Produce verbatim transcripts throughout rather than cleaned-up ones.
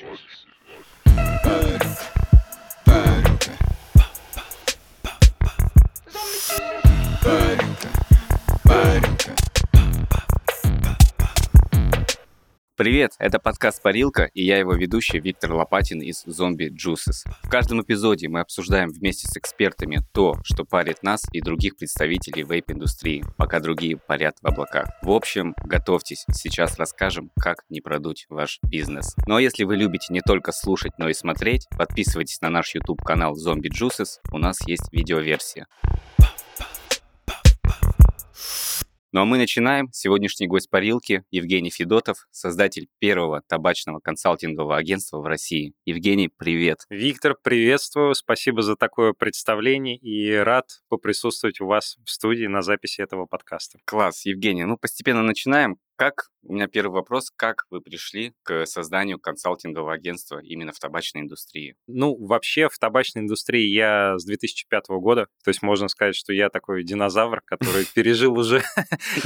Парилка. Парилка. Парилка. Привет, это подкаст «Парилка», и я его ведущий Виктор Лопатин из Zombie Juices. В каждом эпизоде мы обсуждаем вместе с экспертами то, что парит нас и других представителей вейп-индустрии, пока другие парят в облаках. В общем, готовьтесь, сейчас расскажем, как не продуть ваш бизнес. Ну а если вы любите не только слушать, но и смотреть, подписывайтесь на наш YouTube-канал Zombie Juices, у нас есть видеоверсия. Ну а мы начинаем. Сегодняшний гость парилки – Евгений Федотов, создатель первого табачного консалтингового агентства в России. Евгений, привет. Виктор, приветствую. Спасибо за такое представление и рад поприсутствовать у вас в студии на записи этого подкаста. Класс, Евгений. Ну, постепенно начинаем. Как, у меня первый вопрос, как вы пришли к созданию консалтингового агентства именно в табачной индустрии? Ну, вообще в табачной индустрии я с две тысячи пятого года, то есть можно сказать, что я такой динозавр, который пережил уже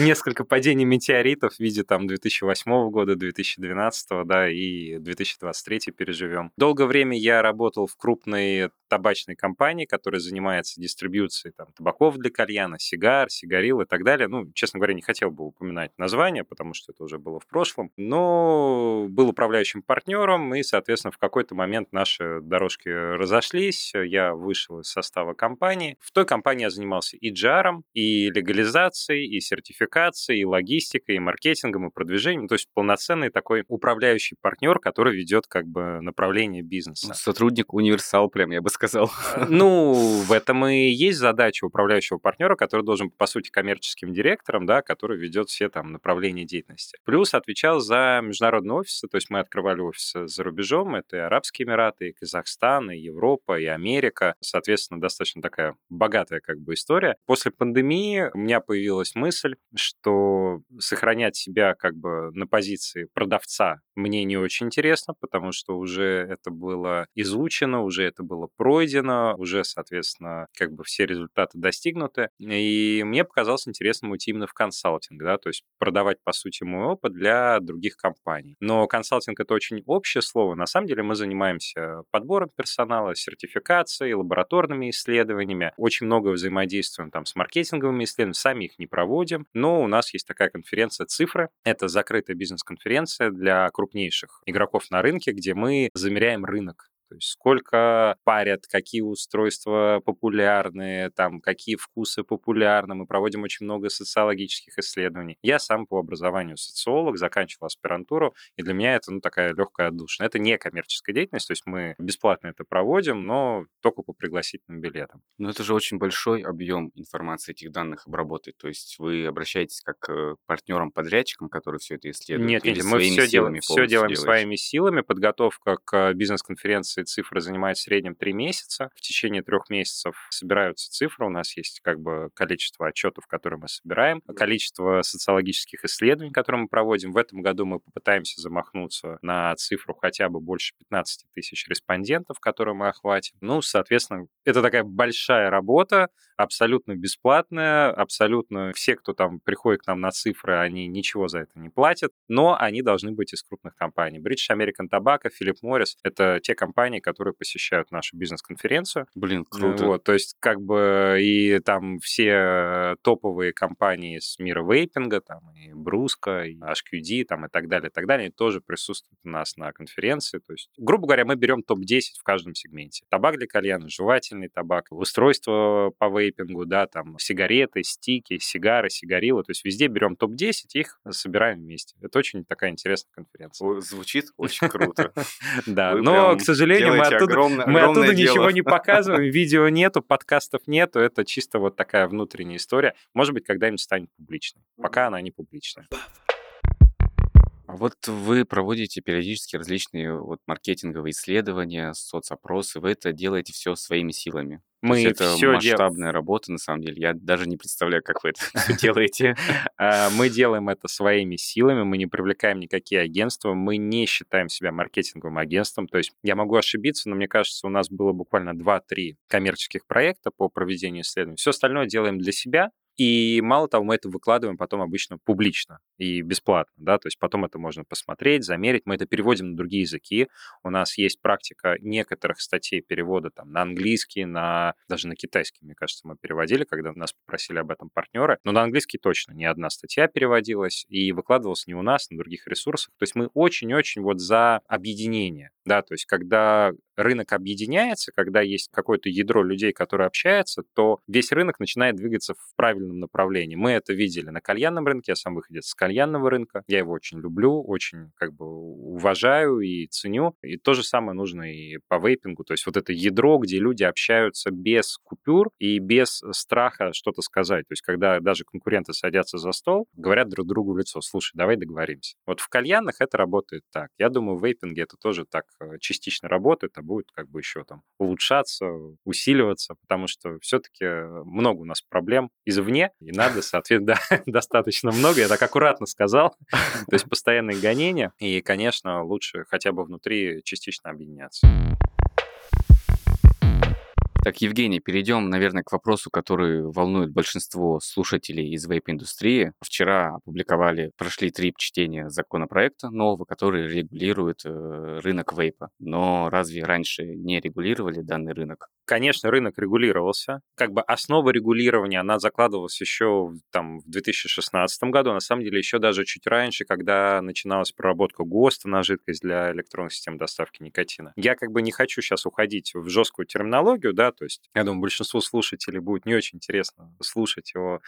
несколько падений метеоритов в виде там две тысячи восьмого года, две тысячи двенадцатого, да, и две тысячи двадцать третий переживем. Долгое время я работал в крупной табачной компании, которая занимается дистрибьюцией там табаков для кальяна, сигар, сигарил и так далее. Ну, честно говоря, не хотел бы упоминать название, потому потому что это уже было в прошлом, но был управляющим партнером, и, соответственно, в какой-то момент наши дорожки разошлись, я вышел из состава компании. В той компании я занимался и джи ар, и легализацией, и сертификацией, и логистикой, и маркетингом, и продвижением, то есть полноценный такой управляющий партнер, который ведет как бы направление бизнеса. Сотрудник-универсал прям, я бы сказал. Ну, в этом и есть задача управляющего партнера, который должен, по сути, коммерческим директором, да, который ведет все там направления деятельности. Плюс отвечал за международные офисы, то есть мы открывали офисы за рубежом, это и Арабские Эмираты, и Казахстан, и Европа, и Америка. Соответственно, достаточно такая богатая как бы история. После пандемии у меня появилась мысль, что сохранять себя как бы на позиции продавца мне не очень интересно, потому что уже это было изучено, уже это было пройдено, уже, соответственно, как бы все результаты достигнуты. И мне показалось интересным уйти именно в консалтинг, да, то есть продавать, по сути, мой опыт для других компаний. Но консалтинг — это очень общее слово. На самом деле мы занимаемся подбором персонала, сертификацией, лабораторными исследованиями. Очень много взаимодействуем там с маркетинговыми исследованиями, сами их не проводим. Но у нас есть такая конференция «Цифры». Это закрытая бизнес-конференция для крупнейших игроков на рынке, где мы замеряем рынок. То есть сколько парят, какие устройства популярны, там, какие вкусы популярны. Мы проводим очень много социологических исследований. Я сам по образованию социолог, заканчивал аспирантуру, и для меня это ну, такая легкая отдушина. Это не коммерческая деятельность, то есть мы бесплатно это проводим, но только по пригласительным билетам. Но это же очень большой объем информации этих данных обработать. То есть вы обращаетесь как к партнерам-подрядчикам, которые все это исследуют? Нет, нет, мы все делаем, все делаем делаешь? своими силами. Подготовка к бизнес-конференции цифры занимают в среднем три месяца. В течение трех месяцев собираются цифры. У нас есть как бы количество отчетов, которые мы собираем, количество социологических исследований, которые мы проводим. В этом году мы попытаемся замахнуться на цифру хотя бы больше пятнадцати тысяч респондентов, которые мы охватим. Ну, соответственно, это такая большая работа, абсолютно бесплатная, абсолютно все, кто там приходит к нам на цифры, они ничего за это не платят, но они должны быть из крупных компаний. British American Tobacco, Philip Morris — это те компании, которые посещают нашу бизнес-конференцию. Блин, круто. Вот, то есть как бы и там все топовые компании с мира вейпинга, там и Бруско, и эйч кью ди, там и так далее, и так далее, тоже присутствуют у нас на конференции. То есть, грубо говоря, мы берем топ десять в каждом сегменте. Табак для кальяна, жевательный табак, устройства по вейпингу, да, там сигареты, стики, сигары, сигарилы. То есть везде берем топ десять, их собираем вместе. Это очень такая интересная конференция. Звучит очень круто. Да, но, к сожалению, мы оттуда, огромное, мы огромное оттуда ничего не показываем, видео нету, подкастов нету, это чисто вот такая внутренняя история. Может быть, когда-нибудь станет публичной, пока она не публичная. А вот вы проводите периодически различные вот маркетинговые исследования, соцопросы, вы это делаете все своими силами. Мы это все масштабная дел... работа, на самом деле. Я даже не представляю, как вы это все делаете. Мы делаем это своими силами, мы не привлекаем никакие агентства, мы не считаем себя маркетинговым агентством. То есть я могу ошибиться, но мне кажется, у нас было буквально два-три коммерческих проекта по проведению исследований. Все остальное делаем для себя. И мало того, мы это выкладываем потом обычно публично и бесплатно, да, то есть потом это можно посмотреть, замерить, мы это переводим на другие языки, у нас есть практика некоторых статей перевода там на английский, на даже на китайский, мне кажется, мы переводили, когда нас попросили об этом партнеры, но на английский точно ни одна статья переводилась и выкладывалась не у нас, на других ресурсах, то есть мы очень-очень вот за объединение, да, то есть когда рынок объединяется, когда есть какое-то ядро людей, которые общаются, то весь рынок начинает двигаться в правильном направлении. Мы это видели на кальянном рынке, я сам выходец с кальянного рынка, я его очень люблю, очень как бы уважаю и ценю, и то же самое нужно и по вейпингу, то есть вот это ядро, где люди общаются без купюр и без страха что-то сказать, то есть когда даже конкуренты садятся за стол, говорят друг другу в лицо, слушай, давай договоримся. Вот в кальянах это работает так, я думаю, в вейпинге это тоже так частично работает, будет как бы еще там улучшаться, усиливаться, потому что все-таки много у нас проблем извне, и надо, соответственно, достаточно много, я так аккуратно сказал, то есть постоянные гонения, и, конечно, лучше хотя бы внутри частично объединяться. Так, Евгений, перейдем, наверное, к вопросу, который волнует большинство слушателей из вейп-индустрии. Вчера опубликовали, прошли трип чтения законопроекта нового, который регулирует э, рынок вейпа. Но разве раньше не регулировали данный рынок? Конечно, рынок регулировался. Как бы основа регулирования, она закладывалась еще там, в две тысячи шестнадцатом году, на самом деле еще даже чуть раньше, когда начиналась проработка ГОСТа на жидкость для электронных систем доставки никотина. Я как бы не хочу сейчас уходить в жесткую терминологию, да, то есть, я думаю, большинству слушателей будет не очень интересно слушать его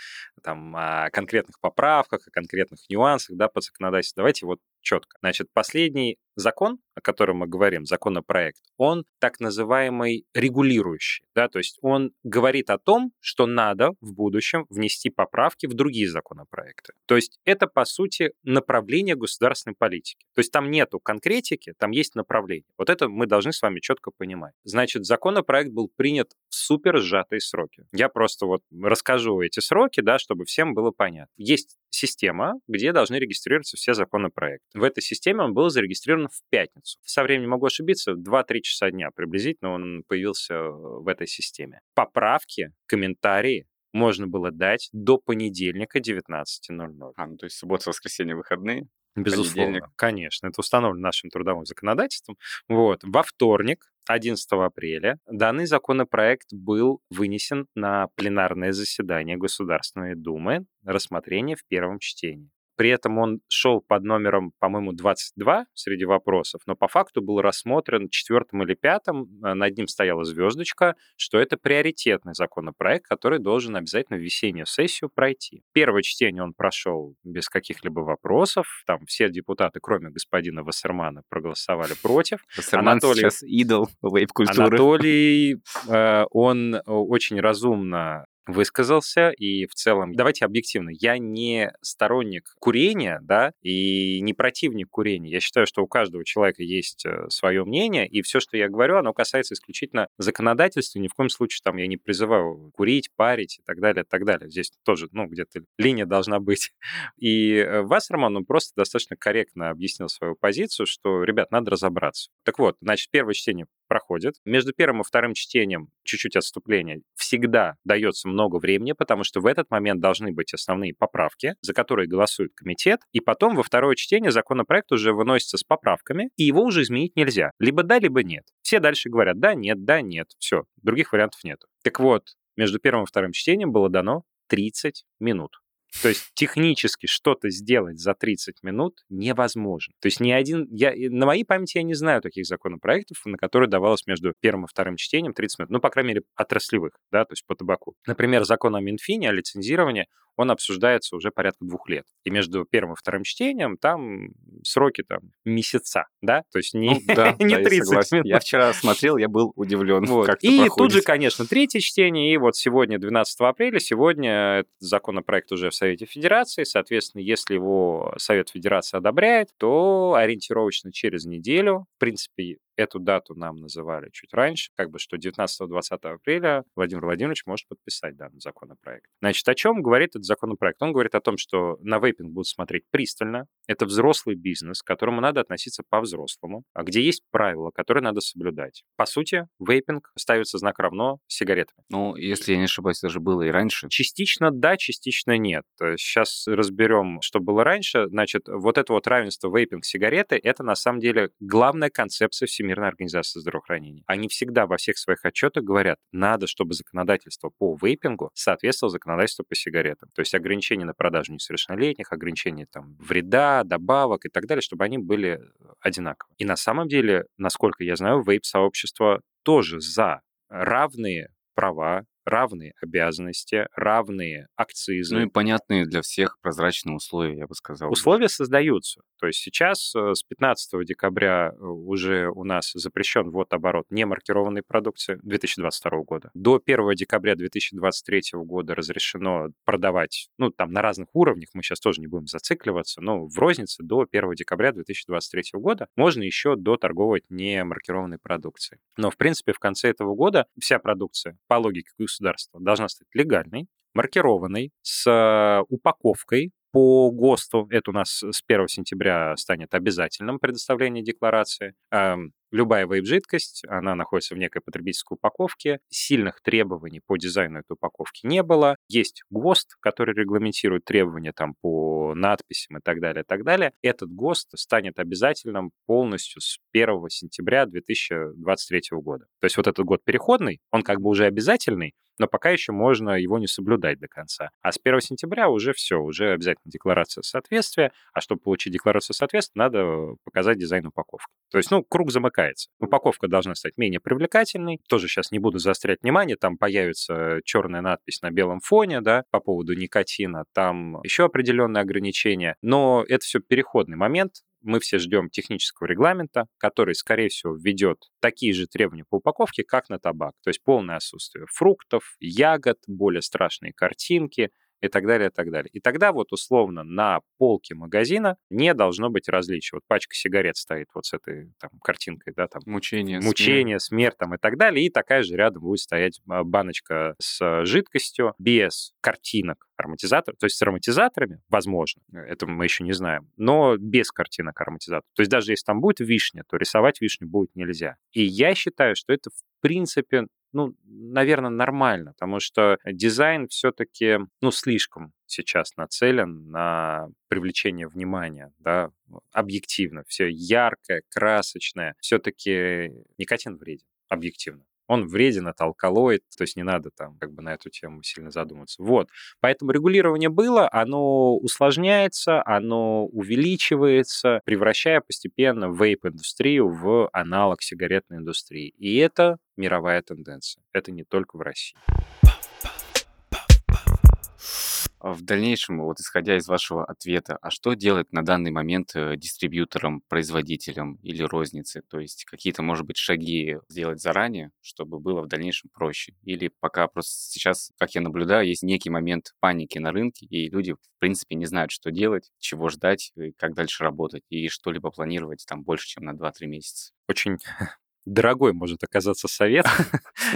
там, о конкретных поправках, о конкретных нюансах, да, по законодательству. Давайте вот четко. Значит, последний закон, о котором мы говорим, законопроект, он так называемый регулирующий, да, то есть он говорит о том, что надо в будущем внести поправки в другие законопроекты. То есть это, по сути, направление государственной политики. То есть там нету конкретики, там есть направление. Вот это мы должны с вами четко понимать. Значит, законопроект был принят в супер сжатые сроки. Я просто вот расскажу эти сроки, да, чтобы всем было понятно. Есть система, где должны регистрироваться все законопроекты. В этой системе он был зарегистрирован в пятницу. Со временем могу ошибиться, в два-три часа дня приблизительно он появился в этой системе. Поправки, комментарии можно было дать до понедельника девятнадцать ноль ноль. А, ну то есть суббота, воскресенье, выходные? Безусловно, конечно. Это установлено нашим трудовым законодательством. Вот. Во вторник, одиннадцатого апреля, данный законопроект был вынесен на пленарное заседание Государственной Думы, рассмотрение в первом чтении. При этом он шел под номером, по-моему, двадцать два среди вопросов, но по факту был рассмотрен четвертым или пятым, над ним стояла звездочка, что это приоритетный законопроект, который должен обязательно в весеннюю сессию пройти. Первое чтение он прошел без каких-либо вопросов, там все депутаты, кроме господина Вассермана, проголосовали против. Вассерман Анатолий, сейчас идол вейп-культуры. Анатолий, э, он очень разумно высказался, и в целом, давайте объективно, я не сторонник курения, да, и не противник курения. Я считаю, что у каждого человека есть свое мнение, и все, что я говорю, оно касается исключительно законодательства, ни в коем случае там я не призываю курить, парить и так далее, и так далее. Здесь тоже, ну, где-то линия должна быть. И Вассерман, он просто достаточно корректно объяснил свою позицию, что, ребят, надо разобраться. Так вот, значит, первое чтение проходит. Между первым и вторым чтением чуть-чуть отступления всегда дается много времени, потому что в этот момент должны быть основные поправки, за которые голосует комитет, и потом во второе чтение законопроект уже выносится с поправками, и его уже изменить нельзя. Либо да, либо нет. Все дальше говорят да, нет, да, нет. Все, других вариантов нет. Так вот, между первым и вторым чтением было дано тридцать минут. То есть технически что-то сделать за тридцать минут невозможно. То есть ни один... Я, на моей памяти я не знаю таких законопроектов, на которые давалось между первым и вторым чтением тридцать минут. Ну, по крайней мере, отраслевых, да, то есть по табаку. Например, закон о Минфине, о лицензировании, он обсуждается уже порядка двух лет. И между первым и вторым чтением там сроки там месяца, да? То есть не, ну, да, не да, тридцать минут. Я вчера смотрел, я был удивлен, вот. Как это проходит. И тут же, конечно, третье чтение, и вот сегодня, двенадцатого апреля, сегодня этот законопроект уже в Совете Федерации, соответственно, если его Совет Федерации одобряет, то ориентировочно через неделю, в принципе, Эту дату нам называли чуть раньше, как бы что девятнадцатого-двадцатого апреля Владимир Владимирович может подписать данный законопроект. Значит, о чем говорит этот законопроект? Он говорит о том, что на вейпинг будут смотреть пристально. Это взрослый бизнес, к которому надо относиться по-взрослому, где есть правила, которые надо соблюдать. По сути, вейпинг ставится знак равно сигаретами. Ну, если я не ошибаюсь, это же было и раньше. Частично да, частично нет. Сейчас разберем, что было раньше. Значит, вот это вот равенство вейпинг-сигареты, это на самом деле главная концепция всемирной Всемирная организация здравоохранения. Они всегда во всех своих отчетах говорят, надо, чтобы законодательство по вейпингу соответствовало законодательству по сигаретам. То есть ограничения на продажу несовершеннолетних, ограничения там, вреда, добавок и так далее, чтобы они были одинаковы. И на самом деле, насколько я знаю, вейп-сообщество тоже за равные права, равные обязанности, равные акцизы. Ну и понятные для всех прозрачные условия, я бы сказал. Условия создаются. То есть сейчас с пятнадцатого декабря уже у нас запрещен ввод оборот немаркированной продукции две тысячи двадцать второго года. До первого декабря две тысячи двадцать третьего года разрешено продавать, ну там на разных уровнях, мы сейчас тоже не будем зацикливаться, но в рознице до первого декабря две тысячи двадцать третьего года можно еще доторговать немаркированной продукцией. Но в принципе в конце этого года вся продукция по логике государства должна стать легальной, маркированной, с упаковкой. По ГОСТу это у нас с первого сентября станет обязательным предоставление декларации. Любая вейп-жидкость, она находится в некой потребительской упаковке. Сильных требований по дизайну этой упаковки не было. Есть ГОСТ, который регламентирует требования там, по надписям и так далее, и так далее. Этот ГОСТ станет обязательным полностью с первого сентября две тысячи двадцать третьего года. То есть вот этот год переходный, он как бы уже обязательный, но пока еще можно его не соблюдать до конца. А с первого сентября уже все, уже обязательно декларация соответствия. А чтобы получить декларацию соответствия, надо показать дизайн упаковки. То есть, ну, круг замыкается. Упаковка должна стать менее привлекательной. Тоже сейчас не буду заострять внимание. Там появится черная надпись на белом фоне, да, по поводу никотина. Там еще определенные ограничения. Но это все переходный момент. Мы все ждем технического регламента, который, скорее всего, введет такие же требования по упаковке, как на табак. То есть полное отсутствие фруктов, ягод, более страшные картинки и так далее, и так далее. И тогда вот условно на полке магазина не должно быть различий. Вот пачка сигарет стоит вот с этой там картинкой, да, там мучение, мучение, смерть, смерть там, и так далее, и такая же рядом будет стоять баночка с жидкостью без картинок ароматизаторов, то есть с ароматизаторами, возможно, это мы еще не знаем, но без картинок ароматизаторов. То есть даже если там будет вишня, то рисовать вишню будет нельзя. И я считаю, что это в принципе... ну, наверное, нормально, потому что дизайн все-таки, ну, слишком сейчас нацелен на привлечение внимания, да, объективно. Все яркое, красочное. Все-таки никотин вреден, объективно. Он вреден, это алкалоид, то есть не надо там как бы на эту тему сильно задуматься. Вот, поэтому регулирование было, оно усложняется, оно увеличивается, превращая постепенно вейп-индустрию в аналог сигаретной индустрии. И это мировая тенденция, это не только в России. В дальнейшем, вот исходя из вашего ответа, а что делать на данный момент дистрибьюторам, производителям или рознице? То есть какие-то, может быть, шаги сделать заранее, чтобы было в дальнейшем проще? Или пока просто сейчас, как я наблюдаю, есть некий момент паники на рынке, и люди, в принципе, не знают, что делать, чего ждать, как дальше работать, и что-либо планировать там больше, чем на два-три месяца? Очень... дорогой может оказаться совет.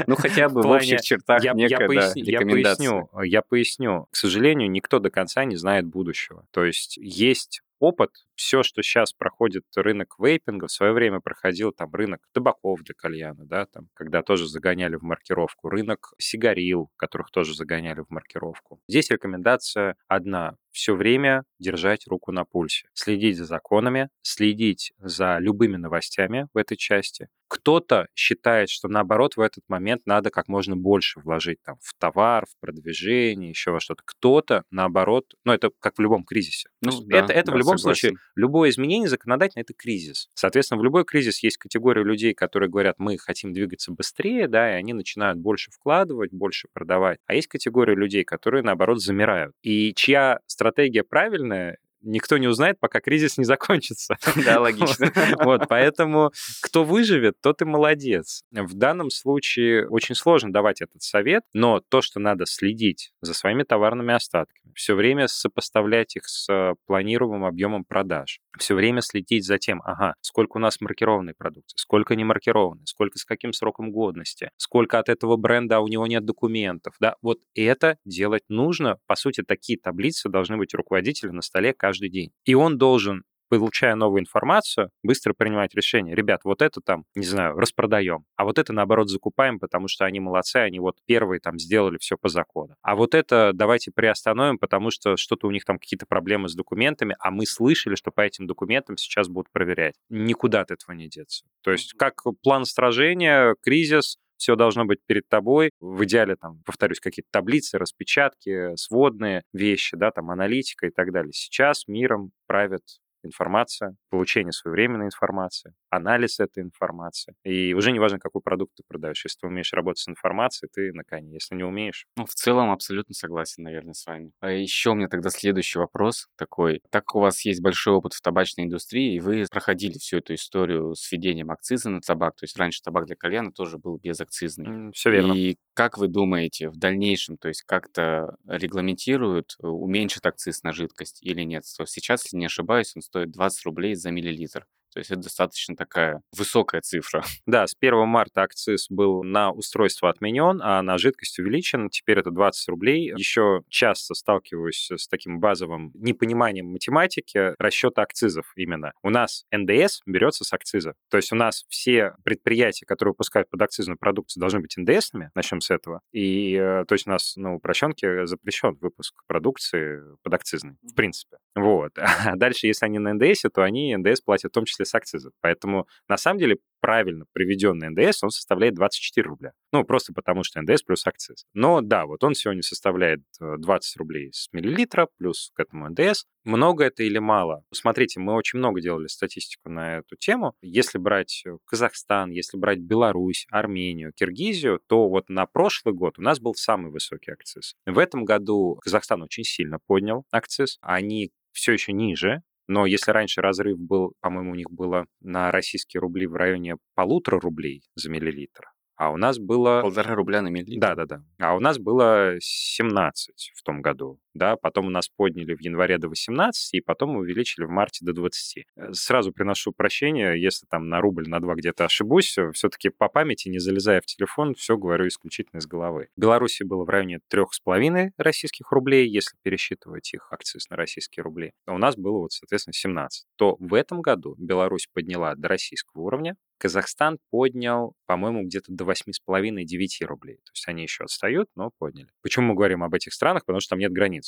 Ну, хотя бы в общих чертах некая рекомендация. Я поясню. К сожалению, никто до конца не знает будущего. То есть есть опыт, все, что сейчас проходит рынок вейпинга, в свое время проходил там рынок табаков для кальяна, да, там, когда тоже загоняли в маркировку, рынок сигарил, которых тоже загоняли в маркировку. Здесь рекомендация одна – все время держать руку на пульсе, следить за законами, следить за любыми новостями в этой части. Кто-то считает, что наоборот в этот момент надо как можно больше вложить там, в товар, в продвижение, еще во что-то. Кто-то наоборот, ну это как в любом кризисе. Ну, да, это это да, в любом согласен. Случае любое изменение законодательно это кризис. Соответственно, в любой кризис есть категория людей, которые говорят, мы хотим двигаться быстрее, да, и они начинают больше вкладывать, больше продавать. А есть категория людей, которые наоборот замирают. И чья стратегия правильная, никто не узнает, пока кризис не закончится. Да, логично. Вот, поэтому кто выживет, тот и молодец. В данном случае очень сложно давать этот совет, но то, что надо следить за своими товарными остатками, все время сопоставлять их с планируемым объемом продаж, все время следить за тем, ага, сколько у нас маркированной продукции, сколько не маркированной, сколько с каким сроком годности, сколько от этого бренда, а у него нет документов, да, вот это делать нужно. По сути, такие таблицы должны быть у руководителя на столе каждый день. И он должен, получая новую информацию, быстро принимать решение. Ребят, вот это там, не знаю, распродаем, а вот это, наоборот, закупаем, потому что они молодцы, они вот первые там сделали все по закону. А вот это давайте приостановим, потому что что-то у них там какие-то проблемы с документами, а мы слышали, что по этим документам сейчас будут проверять. Никуда от этого не деться. То есть как план сражения, кризис, все должно быть перед тобой. В идеале, там, повторюсь, какие-то таблицы, распечатки, сводные вещи, да, там, аналитика и так далее. Сейчас миром правят информация, получение своевременной информации, анализ этой информации. И уже не важно, какой продукт ты продаешь. Если ты умеешь работать с информацией, ты на коне. Если не умеешь... Ну, в целом, абсолютно согласен, наверное, с вами. А еще у меня тогда следующий вопрос такой. Так как у вас есть большой опыт в табачной индустрии, и вы проходили всю эту историю с введением акциза на табак, то есть раньше табак для кальяна тоже был безакцизный. Все верно. И как вы думаете, в дальнейшем, то есть как-то регламентируют, уменьшат акциз на жидкость или нет? Сейчас, если не ошибаюсь, он стоит двадцать рублей за миллилитр. То есть это достаточно такая высокая цифра. Да, с первого марта акциз был на устройство отменен, а на жидкость увеличен. Теперь это двадцать рублей. Еще часто сталкиваюсь с таким базовым непониманием математики расчета акцизов именно. У нас эн дэ эс берется с акциза. То есть у нас все предприятия, которые выпускают подакцизную продукцию, должны быть эн дэ эсными. Начнем с этого. И то есть у нас на упрощенке запрещен выпуск продукции подакцизной, в принципе. Вот. А дальше, если они на эн дэ эсе, то они эн дэ эс платят в том числе с акцизом. Поэтому, на самом деле, правильно приведенный эн дэ эс, он составляет двадцать четыре рубля. Ну, просто потому, что эн дэ эс плюс акциз. Но да, вот он сегодня составляет двадцать рублей с миллилитра, плюс к этому эн дэ эс. Много это или мало? Смотрите, мы очень много делали статистику на эту тему. Если брать Казахстан, если брать Беларусь, Армению, Киргизию, то вот на прошлый год у нас был самый высокий акциз. В этом году Казахстан очень сильно поднял акциз. Они все еще ниже. Но если раньше разрыв был, по-моему, у них было на российские рубли в районе полутора рублей за миллилитр, а у нас было... Полтора рубля на миллилитр. Да-да-да. А у нас было семнадцать в том году. Да, потом у нас подняли в январе до восемнадцати, и потом увеличили в марте до двадцати. Сразу приношу прощение, если там на рубль, на два где-то ошибусь, все-таки по памяти, не залезая в телефон, все говорю исключительно из головы. В Беларуси было в районе три с половиной российских рублей, если пересчитывать их акциз на российские рубли. А у нас было, вот, соответственно, семнадцать. То в этом году Беларусь подняла до российского уровня, Казахстан поднял, по-моему, где-то до восемь с половиной - девять рублей. То есть они еще отстают, но подняли. Почему мы говорим об этих странах? Потому что там нет границ.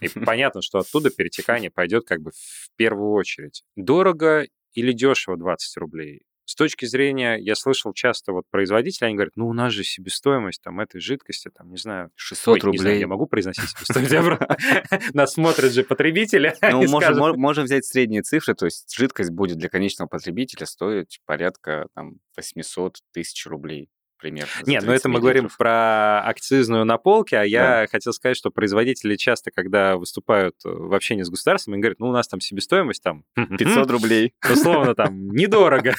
И понятно, что оттуда перетекание пойдет как бы в первую очередь. Дорого или дешево двадцать рублей? С точки зрения, я слышал часто вот производители, они говорят, ну у нас же себестоимость там этой жидкости, там, не знаю, шестьсот рублей. Не знаю, я могу произносить себестоимость? Нас смотрят же потребители. Ну, можем взять средние цифры, то есть жидкость будет для конечного потребителя стоить порядка восемьсот тысяч рублей. Примерно. Нет, но это мы говорим про акцизную на полке, а я да. хотел сказать, что производители часто, когда выступают в общении с государством, они говорят, ну, у нас там себестоимость там... пятьсот рублей. Условно там недорого.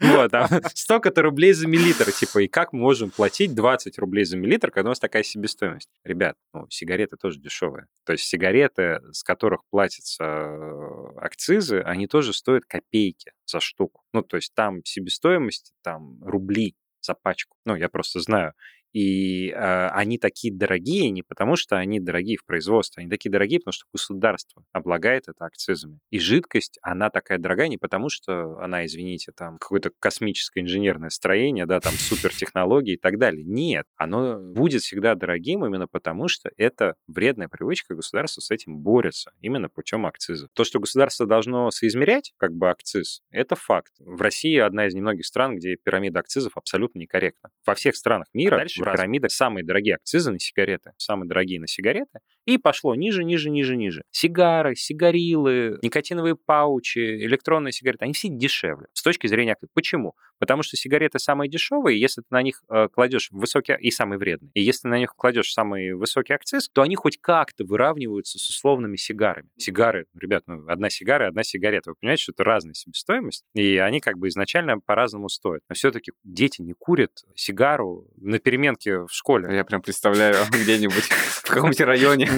Вот, столько-то рублей за миллилитр. Типа, и как мы можем платить двадцать рублей за миллилитр, когда у нас такая себестоимость? Ребят, ну, сигареты тоже дешевые. То есть сигареты, с которых платятся акцизы, они тоже стоят копейки за штуку. Ну, то есть там себестоимость, там рубли за пачку. Ну, я просто знаю. И э, они такие дорогие не потому, что они дорогие в производстве, они такие дорогие, потому что государство облагает это акцизами. И жидкость, она такая дорогая не потому, что она, извините, там какое-то космическое инженерное строение, да, там супертехнологии и так далее. Нет, оно будет всегда дорогим именно потому, что это вредная привычка, государство с этим борется именно путем акциза. То, что государство должно соизмерять, как бы акциз, это факт. В России одна из немногих стран, где пирамида акцизов абсолютно некорректна. Во всех странах мира... А пирамида. Самые дорогие акцизы на сигареты. Самые дорогие на сигареты. И пошло ниже, ниже, ниже, ниже. Сигары, сигарилы, никотиновые паучи, электронные сигареты, они все дешевле с точки зрения акциза. Почему? Потому что сигареты самые дешевые, если ты на них э, кладешь высокие и самые вредные. И если ты на них кладешь самый высокий акциз, то они хоть как-то выравниваются с условными сигарами. Сигары, ребят, ну, одна сигара, одна сигарета. Вы понимаете, что это разная себестоимость, и они как бы изначально по-разному стоят. Но все-таки дети не курят сигару на перемену переменки в школе. Я прям представляю где-нибудь в каком-то районе.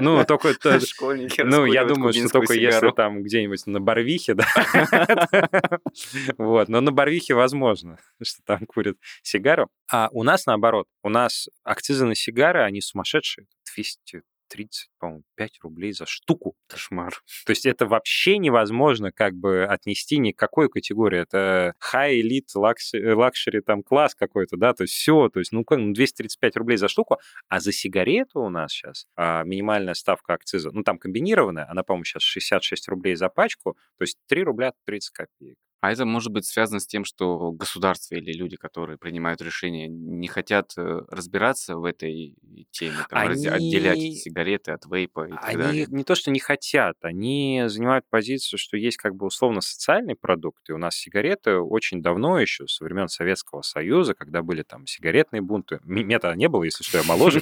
Ну, только... Школьники Ну, я думаю, что только если там где-нибудь на Барвихе, да. Вот, но на Барвихе возможно, что там курят сигару. А у нас наоборот. У нас акцизы на сигары, они сумасшедшие. двести тридцать, по-моему, пять рублей за штуку. Кошмар. То есть это вообще невозможно как бы отнести ни к какой категории. Это high elite, luxury, там, класс какой-то, да, то есть все, то есть, ну, двести тридцать пять рублей за штуку, а за сигарету у нас сейчас а, минимальная ставка акциза, ну, там комбинированная, она, по-моему, сейчас шестьдесят шесть рублей за пачку, то есть три рубля тридцать копеек. А это может быть связано с тем, что государство или люди, которые принимают решения, не хотят разбираться в этой теме, там, они... отделять сигареты от вейпа и так они далее. Они не то, что не хотят, они занимают позицию, что есть как бы условно социальный продукт, и у нас сигареты очень давно еще, со времен Советского Союза, когда были там сигаретные бунты, меня-то не было, если что, я моложе,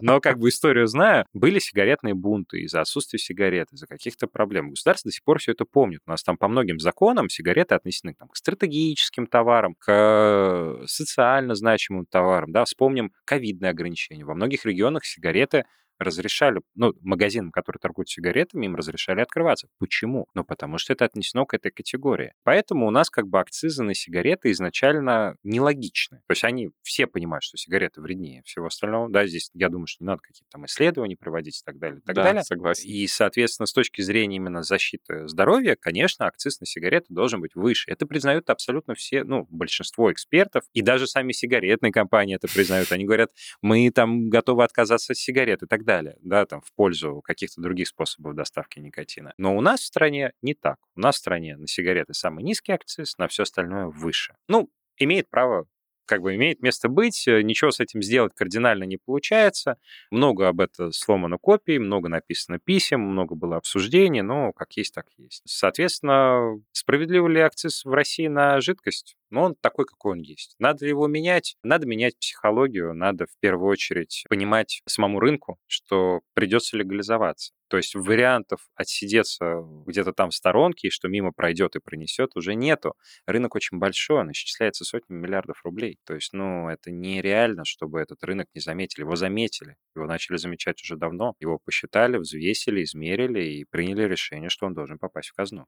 но как бы историю знаю, были сигаретные бунты из-за отсутствия сигарет, из-за каких-то проблем. Государство до сих пор все это помнит. У нас там по многим законам сигареты отнесены там, к стратегическим товарам, к социально значимым товарам. Да? Вспомним ковидные ограничения. Во многих регионах сигареты разрешали, ну, магазинам, которые торгуют сигаретами, им разрешали открываться. Почему? Ну, потому что это отнесено к этой категории. Поэтому у нас как бы акцизы на сигареты изначально нелогичны. То есть они все понимают, что сигареты вреднее всего остального. Да, здесь, я думаю, что не надо какие-то там исследования проводить и так далее, и так да, далее. Согласен. И, соответственно, с точки зрения именно защиты здоровья, конечно, акциз на сигареты должен быть выше. Это признают абсолютно все, ну, большинство экспертов, и даже сами сигаретные компании это признают. Они говорят, мы там готовы отказаться от сигарет и так далее, да, там, в пользу каких-то других способов доставки никотина. Но у нас в стране не так. У нас в стране на сигареты самый низкий акциз, на все остальное выше. Ну, имеет право, как бы имеет место быть, ничего с этим сделать кардинально не получается. Много об этом сломано копий, много написано писем, много было обсуждений, но как есть, так есть. Соответственно, справедлив ли акциз в России на жидкость? Но он такой, какой он есть. Надо его менять, надо менять психологию, надо в первую очередь понимать самому рынку, что придется легализоваться. То есть вариантов отсидеться где-то там в сторонке, и что мимо пройдет и пронесет, уже нету. Рынок очень большой, он исчисляется сотнями миллиардов рублей. То есть, ну, это нереально, чтобы этот рынок не заметили. Его заметили, его начали замечать уже давно. Его посчитали, взвесили, измерили и приняли решение, что он должен попасть в казну.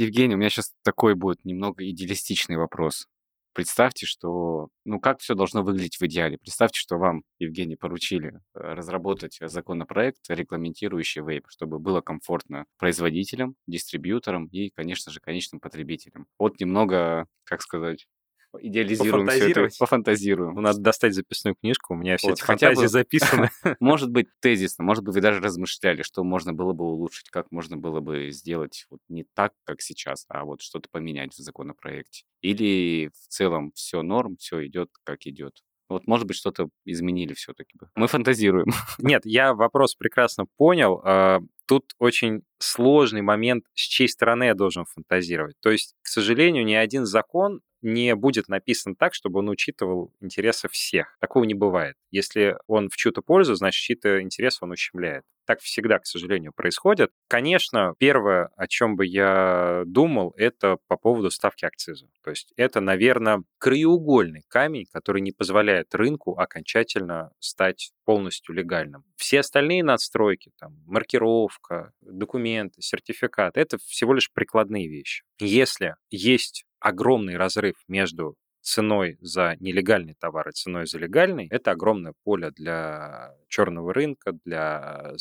Евгений, у меня сейчас такой будет немного идеалистичный вопрос. Представьте, что... Ну, как все должно выглядеть в идеале? Представьте, что вам, Евгений, поручили разработать законопроект, регламентирующий вейп, чтобы было комфортно производителям, дистрибьюторам и, конечно же, конечным потребителям. Вот немного, как сказать... Идеализируем все это, пофантазируем. Надо достать записную книжку, у меня все вот, эти фантазии бы, записаны. Может быть, тезисно, может быть, вы даже размышляли, что можно было бы улучшить, как можно было бы сделать вот не так, как сейчас, а вот что-то поменять в законопроекте. Или в целом все норм, все идет, как идет. Вот, может быть, что-то изменили все-таки бы. Мы фантазируем. Нет, я вопрос прекрасно понял. Тут очень сложный момент, с чьей стороны я должен фантазировать. То есть, к сожалению, ни один закон не будет написан так, чтобы он учитывал интересы всех. Такого не бывает. Если он в чью-то пользу, значит, чьи-то интересы он ущемляет. Так всегда, к сожалению, происходит. Конечно, первое, о чем бы я думал, это по поводу ставки акциза. То есть это, наверное, краеугольный камень, который не позволяет рынку окончательно стать полностью легальным. Все остальные надстройки, там, маркировка, документы, сертификат, это всего лишь прикладные вещи. Если есть огромный разрыв между ценой за нелегальный товар и ценой за легальный, это огромное поле для черного рынка, для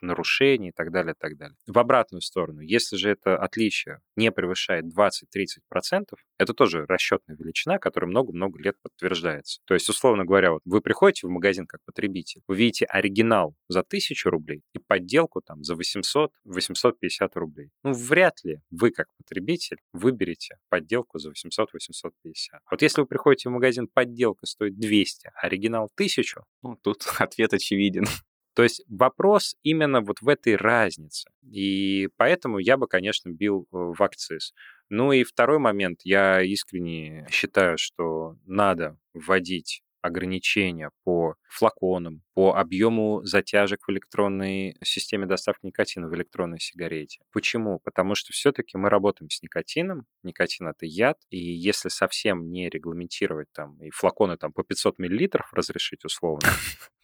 нарушений и так далее, и так далее. В обратную сторону, если же это отличие не превышает двадцать-тридцать процентов, это тоже расчетная величина, которая много-много лет подтверждается. То есть, условно говоря, вот вы приходите в магазин как потребитель, вы видите оригинал за тысячу рублей и подделку там за восемьсот-восемьсот пятьдесят рублей. Ну, вряд ли вы как потребитель выберете подделку за восемьсот-восемьсот пятьдесят. Вот если Если вы приходите в магазин, подделка стоит двести, а оригинал тысячу, ну, тут ответ очевиден. То есть вопрос именно вот в этой разнице. И поэтому я бы, конечно, бил в акциз. Ну и второй момент. Я искренне считаю, что надо вводить ограничения по флаконам, по объему затяжек в электронной системе доставки никотина в электронной сигарете. Почему? Потому что все-таки мы работаем с никотином, никотин — это яд, и если совсем не регламентировать там и флаконы там по пятьсот миллилитров разрешить условно,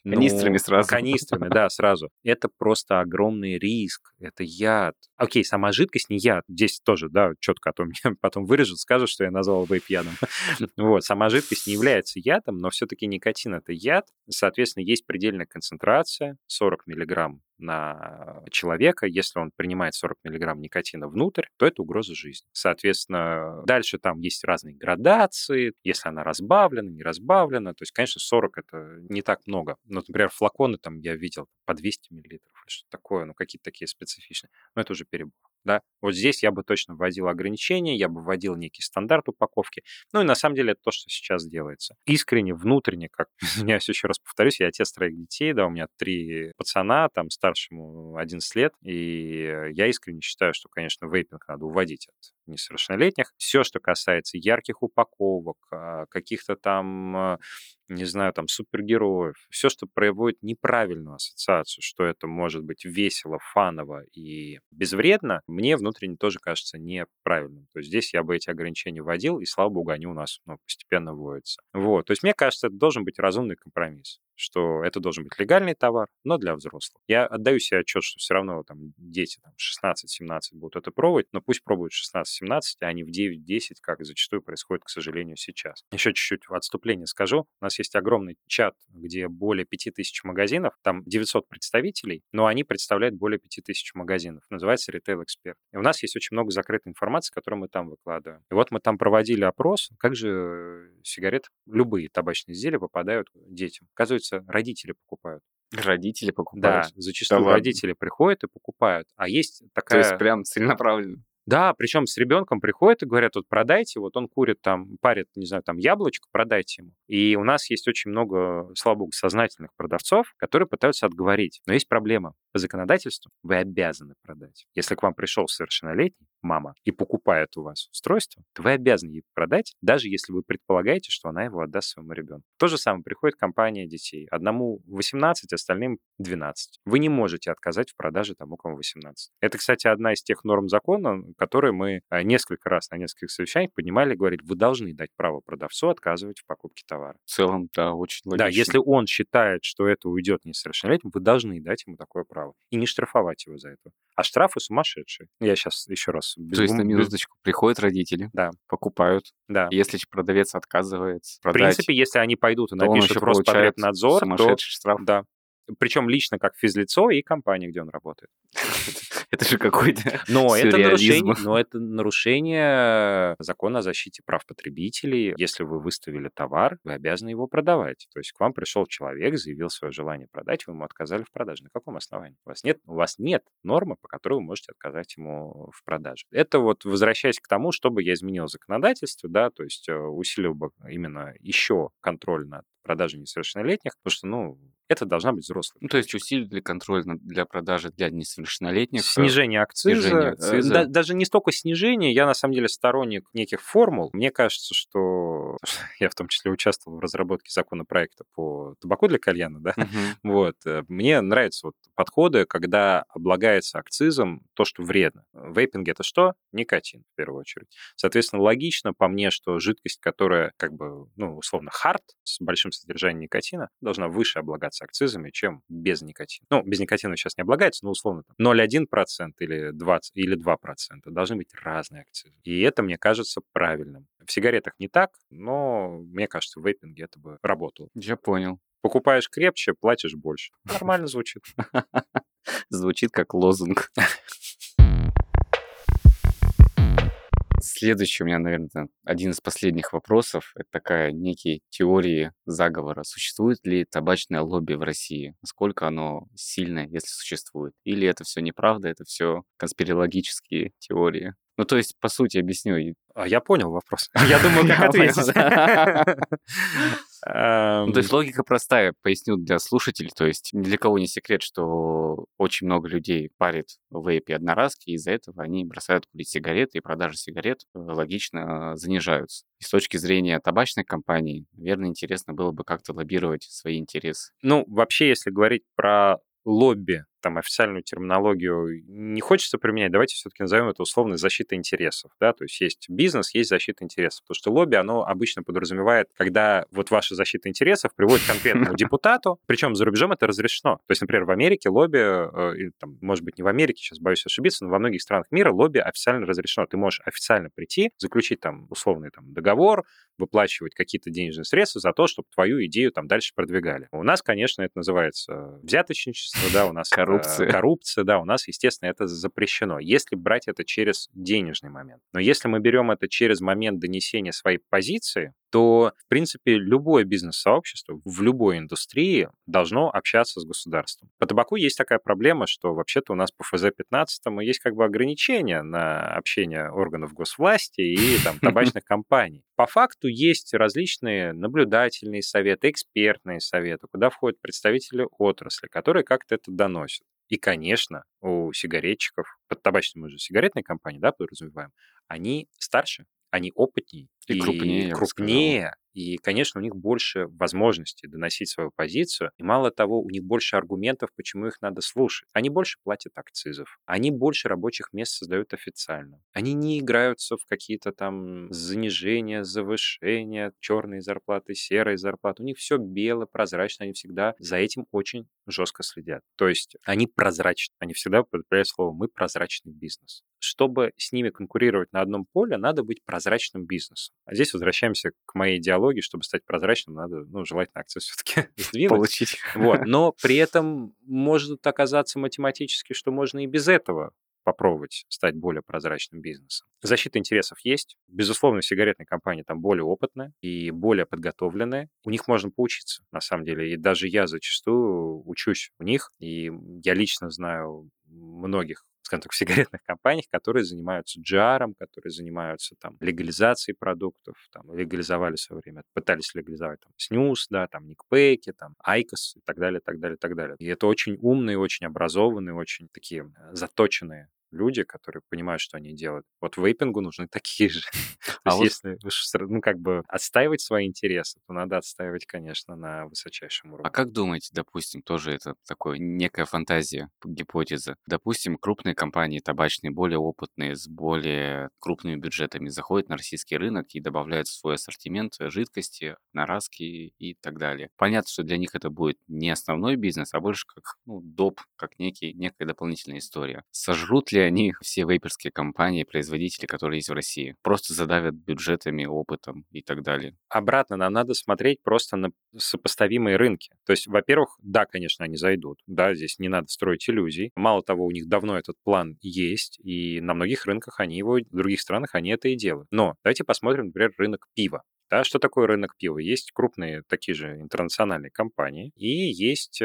Ну, канистрами сразу. Канистрами, да, сразу. Это просто огромный риск, это яд. Окей, сама жидкость не яд. Здесь тоже, да, четко, а то меня потом вырежут, скажут, что я назвал вейп ядом. Вот, сама жидкость не является ядом, но все-таки никотин — это яд. Соответственно, есть предельная концентрация, сорок миллиграмм на человека. Если он принимает сорок миллиграмм никотина внутрь, то это угроза жизни. Соответственно, дальше там есть разные градации, если она разбавлена, не разбавлена. То есть, конечно, сорок — это не так много. Ну, например, флаконы там я видел по двести миллилитров или что-то такое, ну, какие-то такие специфичные. Но это уже перебор, да. Вот здесь я бы точно вводил ограничения, я бы вводил некий стандарт упаковки. Ну, и на самом деле это то, что сейчас делается. Искренне, внутренне, как я еще раз повторюсь, я отец троих детей, да, у меня три пацана, там, старшему одиннадцать лет, и я искренне считаю, что, конечно, вейпинг надо уводить от несовершеннолетних. Все, что касается ярких упаковок, каких-то там, не знаю, там, супергероев, все, что проявляет неправильную ассоциацию, что это может быть весело, фаново и безвредно, мне внутренне тоже кажется неправильным. То есть здесь я бы эти ограничения вводил, и, слава богу, они у нас ну, постепенно вводятся. Вот. То есть мне кажется, это должен быть разумный компромисс, что это должен быть легальный товар, но для взрослых. Я отдаю себе отчет, что все равно там дети там, шестнадцать-семнадцать будут это пробовать, но пусть пробуют шестнадцать-семнадцать, а не в девять-десять, как зачастую происходит, к сожалению, сейчас. Еще чуть-чуть отступление скажу. У нас есть огромный чат, где более пяти тысяч магазинов, там девятьсот представителей, но они представляют более пяти тысяч магазинов. Называется Retail Expert. И у нас есть очень много закрытой информации, которую мы там выкладываем. И вот мы там проводили опрос, как же сигареты, любые табачные изделия попадают детям. Оказывается, родители покупают. Родители покупают? Да, зачастую да родители приходят и покупают. А есть такая... То есть прям целенаправленно? Да, причем с ребенком приходят и говорят, вот продайте, вот он курит там, парит, не знаю, там яблочко, продайте ему. И у нас есть очень много, слава богу, сознательных продавцов, которые пытаются отговорить. Но есть проблема. По законодательству вы обязаны продать. Если к вам пришел совершеннолетний, мама, и покупает у вас устройство, то вы обязаны ей продать, даже если вы предполагаете, что она его отдаст своему ребенку. То же самое приходит компания детей. Одному восемнадцать, остальным двенадцать. Вы не можете отказать в продаже тому, кому восемнадцать. Это, кстати, одна из тех норм закона, которые мы несколько раз на нескольких совещаниях поднимали, говорили, вы должны дать право продавцу отказывать в покупке товара. В целом, да, очень логично. Да, если он считает, что это уйдет несовершеннолетним, вы должны дать ему такое право. И не штрафовать его за это. А штрафы сумасшедшие. Я сейчас еще раз... Без То есть гум... на минуточку приходят родители, да. покупают. Да. Если продавец отказывается продать... В принципе, если они пойдут и напишут в Роспотребнадзор, сумасшедший то... штраф. Да. Причем лично как физлицо и компания, где он работает. Это же какой-то но это, нарушение, но это нарушение закона о защите прав потребителей. Если вы выставили товар, вы обязаны его продавать. То есть к вам пришел человек, заявил свое желание продать, вы ему отказали в продаже. На каком основании? У вас нет, у вас нет нормы, по которой вы можете отказать ему в продаже. Это вот возвращаясь к тому, чтобы я изменил законодательство, да, то есть усилил бы именно еще контроль над продажи несовершеннолетних, потому что, ну, это должна быть взрослая. Ну, то есть усилили контроль для продажи для несовершеннолетних. Снижение акциза. Снижение акциза. Да, даже не столько снижение, я на самом деле сторонник неких формул. Мне кажется, что я в том числе участвовал в разработке законопроекта по табаку для кальяна, да, угу. вот. Мне нравятся вот подходы, когда облагается акцизом то, что вредно. Вейпинг — это что? Никотин, в первую очередь. Соответственно, логично, по мне, что жидкость, которая, как бы, ну, условно, хард, с большим содержание никотина, должна выше облагаться акцизами, чем без никотина. Ну, без никотина сейчас не облагается, но условно там ноль целых одна десятая процента или двадцать процентов или два процента должны быть разные акцизы. И это, мне кажется, правильным. В сигаретах не так, но, мне кажется, в вейпинге это бы работало. Я понял. Покупаешь крепче, платишь больше. Нормально звучит. Звучит как лозунг. Следующий у меня, наверное, один из последних вопросов. Это такая некие теории заговора. Существует ли табачное лобби в России? Насколько оно сильное, если существует? Или это все неправда, это все конспирологические теории? Ну, то есть, по сути, объясню. А я понял вопрос. Я думаю, как ответить. То есть, логика простая. Поясню для слушателей. То есть, ни для кого не секрет, что очень много людей парит вейпы и одноразки, и из-за этого они бросают курить сигареты, и продажи сигарет логично занижаются. И с точки зрения табачной компании, наверное, интересно было бы как-то лоббировать свои интересы. Ну, вообще, если говорить про лобби, там официальную терминологию не хочется применять, давайте все-таки назовем это условно защитой интересов, да, то есть есть бизнес, есть защита интересов, потому что лобби, оно обычно подразумевает, когда вот ваша защита интересов приводит к конкретному депутату, причем за рубежом это разрешено, то есть, например, в Америке лобби, э, или там, может быть, не в Америке, сейчас боюсь ошибиться, но во многих странах мира лобби официально разрешено, ты можешь официально прийти, заключить там условный там договор, выплачивать какие-то денежные средства за то, чтобы твою идею там дальше продвигали. У нас, конечно, это называется взяточничество, да, у нас коррупция. Коррупция, да, у нас, естественно, это запрещено, если брать это через денежный момент. Но если мы берем это через момент донесения своей позиции, то, в принципе, любое бизнес-сообщество в любой индустрии должно общаться с государством. По табаку есть такая проблема, что вообще-то у нас по эф зэ пятнадцать есть как бы ограничения на общение органов госвласти и там, табачных компаний. По факту есть различные наблюдательные советы, экспертные советы, куда входят представители отрасли, которые как-то это доносят. И, конечно, у сигаретчиков, под табачной мы же сигаретной компанией, да, подразумеваем, они старше, они опытнее и, и крупнее, крупнее и, конечно, у них больше возможностей доносить свою позицию, и, мало того, у них больше аргументов, почему их надо слушать. Они больше платят акцизов, они больше рабочих мест создают официально, они не играются в какие-то там занижения, завышения, черные зарплаты, серые зарплаты, у них все бело, прозрачно, они всегда за этим очень жестко следят. То есть они прозрачны, они всегда употребляют слово «мы прозрачный бизнес». Чтобы с ними конкурировать на одном поле, надо быть прозрачным бизнесом. А здесь возвращаемся к моей идеологии, чтобы стать прозрачным, надо, ну, желательно акцию все-таки сдвинуть. Получить. Вот. Но при этом может оказаться математически, что можно и без этого попробовать стать более прозрачным бизнесом. Защита интересов есть. Безусловно, сигаретные компании там более опытные и более подготовленные. У них можно поучиться, на самом деле. И даже я зачастую учусь у них. И я лично знаю многих, скажем так, в сигаретных компаниях, которые занимаются джи ар, которые занимаются там легализацией продуктов, там легализовали в свое время, пытались легализовать там снюс, да, там никпейки, там айкос и так далее, так далее, так далее. И это очень умные, очень образованные, очень такие заточенные люди, которые понимают, что они делают. Вот вейпингу нужны такие же. А вот если, ну, как бы отстаивать свои интересы, то надо отстаивать, конечно, на высочайшем уровне. А как думаете, допустим, тоже это такое некая фантазия, гипотеза. Допустим, крупные компании табачные, более опытные, с более крупными бюджетами заходят на российский рынок и добавляют в свой ассортимент жидкости, наразки и так далее. Понятно, что для них это будет не основной бизнес, а больше как, ну, доп, как некий, некая дополнительная история. Сожрут ли они все вейперские компании, производители, которые есть в России, просто задавят бюджетами, опытом и так далее? Обратно нам надо смотреть просто на сопоставимые рынки. То есть, во-первых, да, конечно, они зайдут, да, здесь не надо строить иллюзий. Мало того, у них давно этот план есть, и на многих рынках они его, в других странах они это и делают. Но давайте посмотрим, например, рынок пива. Да, что такое рынок пива? Есть крупные такие же интернациональные компании и есть,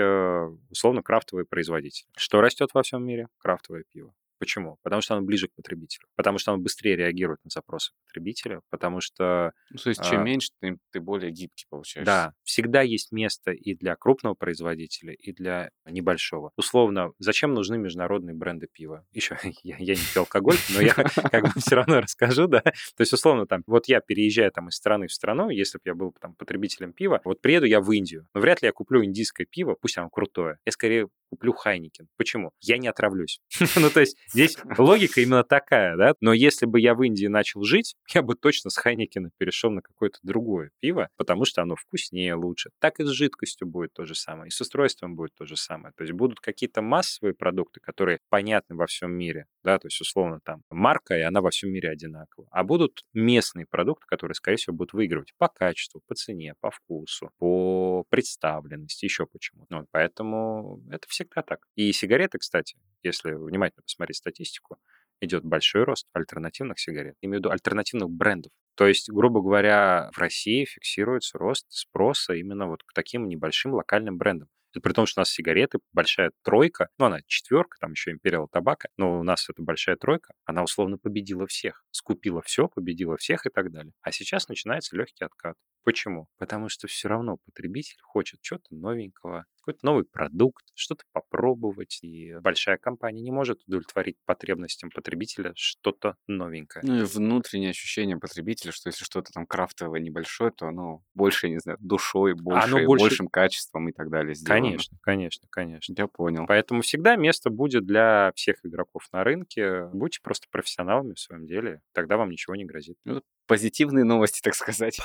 условно, крафтовые производители. Что растет во всем мире? Крафтовое пиво. Почему? Потому что оно ближе к потребителю, потому что оно быстрее реагирует на запросы потребителя, потому что... Ну, то есть, чем а, меньше, ты, ты более гибкий получаешься. Да, всегда есть место и для крупного производителя, и для небольшого. Условно, зачем нужны международные бренды пива? Еще, я, я не пил алкоголь, но я как бы все равно расскажу, да. То есть, условно, там, вот я переезжаю там из страны в страну, если бы я был там потребителем пива, вот приеду я в Индию, но вряд ли я куплю индийское пиво, пусть оно крутое, я скорее куплю Хайникен. Почему? Я не отравлюсь. Ну, то есть, здесь логика именно такая, да? Но если бы я в Индии начал жить, я бы точно с Хайникена перешел на какое-то другое пиво, потому что оно вкуснее, лучше. Так и с жидкостью будет то же самое, и с устройством будет то же самое. То есть будут какие-то массовые продукты, которые понятны во всем мире, да, то есть условно там марка, и она во всем мире одинакова. А будут местные продукты, которые, скорее всего, будут выигрывать по качеству, по цене, по вкусу, по представленности, еще почему-то. Ну, поэтому это всегда так. И сигареты, кстати, если внимательно посмотреть статистику, идет большой рост альтернативных сигарет, имею в виду альтернативных брендов. То есть, грубо говоря, в России фиксируется рост спроса именно вот к таким небольшим локальным брендам. При том, что у нас сигареты, большая тройка, ну, она четверка, там еще Imperial Tobacco, но у нас это большая тройка, она условно победила всех, скупила все, победила всех и так далее. А сейчас начинается легкий откат. Почему? Потому что все равно потребитель хочет чего-то новенького, какой-то новый продукт, что-то попробовать, и большая компания не может удовлетворить потребностям потребителя что-то новенькое. Ну и внутреннее ощущение потребителя, что если что-то там крафтовое небольшое, то оно больше, я не знаю, душой, больше, больше... большим качеством и так далее сделано. Конечно, конечно, конечно. Я понял. Поэтому всегда место будет для всех игроков на рынке. Будьте просто профессионалами в своем деле, тогда вам ничего не грозит. Ну, позитивные новости, так сказать.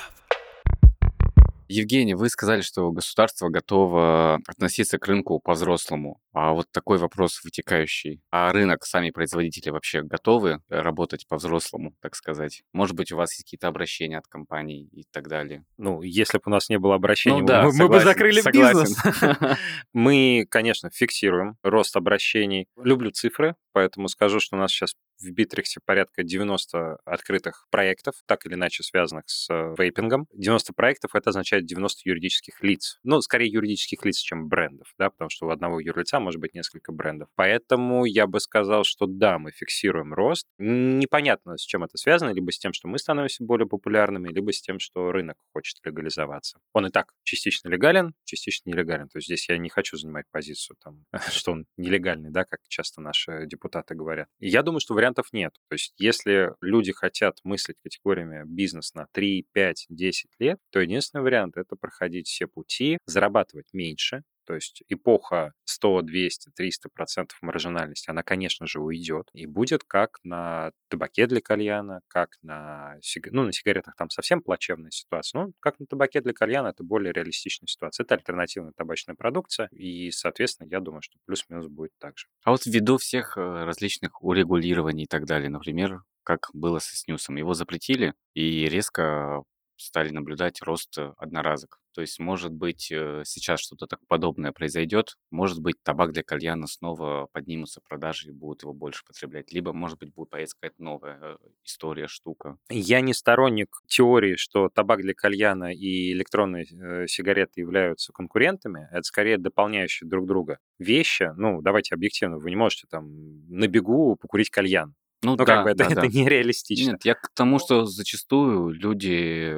Евгений, вы сказали, что государство готово относиться к рынку по-взрослому. А вот такой вопрос вытекающий. А рынок, сами производители вообще готовы работать по-взрослому, так сказать? Может быть, у вас есть какие-то обращения от компаний и так далее? Ну, если бы у нас не было обращений, ну, мы, да, мы, согласен, мы бы закрыли бизнес. Мы, конечно, фиксируем рост обращений. Люблю цифры, поэтому скажу, что у нас сейчас в Битриксе порядка девяносто открытых проектов, так или иначе связанных с вейпингом. девяносто проектов — это означает девяносто юридических лиц. Ну, скорее юридических лиц, чем брендов, да, потому что у одного юрлица может быть несколько брендов. Поэтому я бы сказал, что да, мы фиксируем рост. Непонятно, с чем это связано, либо с тем, что мы становимся более популярными, либо с тем, что рынок хочет легализоваться. Он и так частично легален, частично нелегален. То есть здесь я не хочу занимать позицию, там, что он нелегальный, да, как часто наши депутаты говорят. Я думаю, что вариант нет. То есть если люди хотят мыслить категориями бизнес на три, пять, десять лет, то единственный вариант — это проходить все пути, зарабатывать меньше. То есть эпоха сто, двести, триста процентов маржинальности, она, конечно же, уйдет и будет как на табаке для кальяна, как на... Сиг... Ну, на сигаретах там совсем плачевная ситуация, но как на табаке для кальяна это более реалистичная ситуация. Это альтернативная табачная продукция, и, соответственно, я думаю, что плюс-минус будет так же. А вот ввиду всех различных урегулирований и так далее, например, как было со снюсом, его запретили и резко стали наблюдать рост одноразок. То есть, может быть, сейчас что-то так подобное произойдет. Может быть, табак для кальяна снова поднимутся продажи и будут его больше потреблять. Либо, может быть, будет появиться какая-то новая история, штука. Я не сторонник теории, что табак для кальяна и электронные сигареты являются конкурентами. Это скорее дополняющие друг друга вещи. Ну, давайте объективно, вы не можете там на бегу покурить кальян. Ну, ну да, как бы это, да, это да. нереалистично. Нет, я к тому, что зачастую люди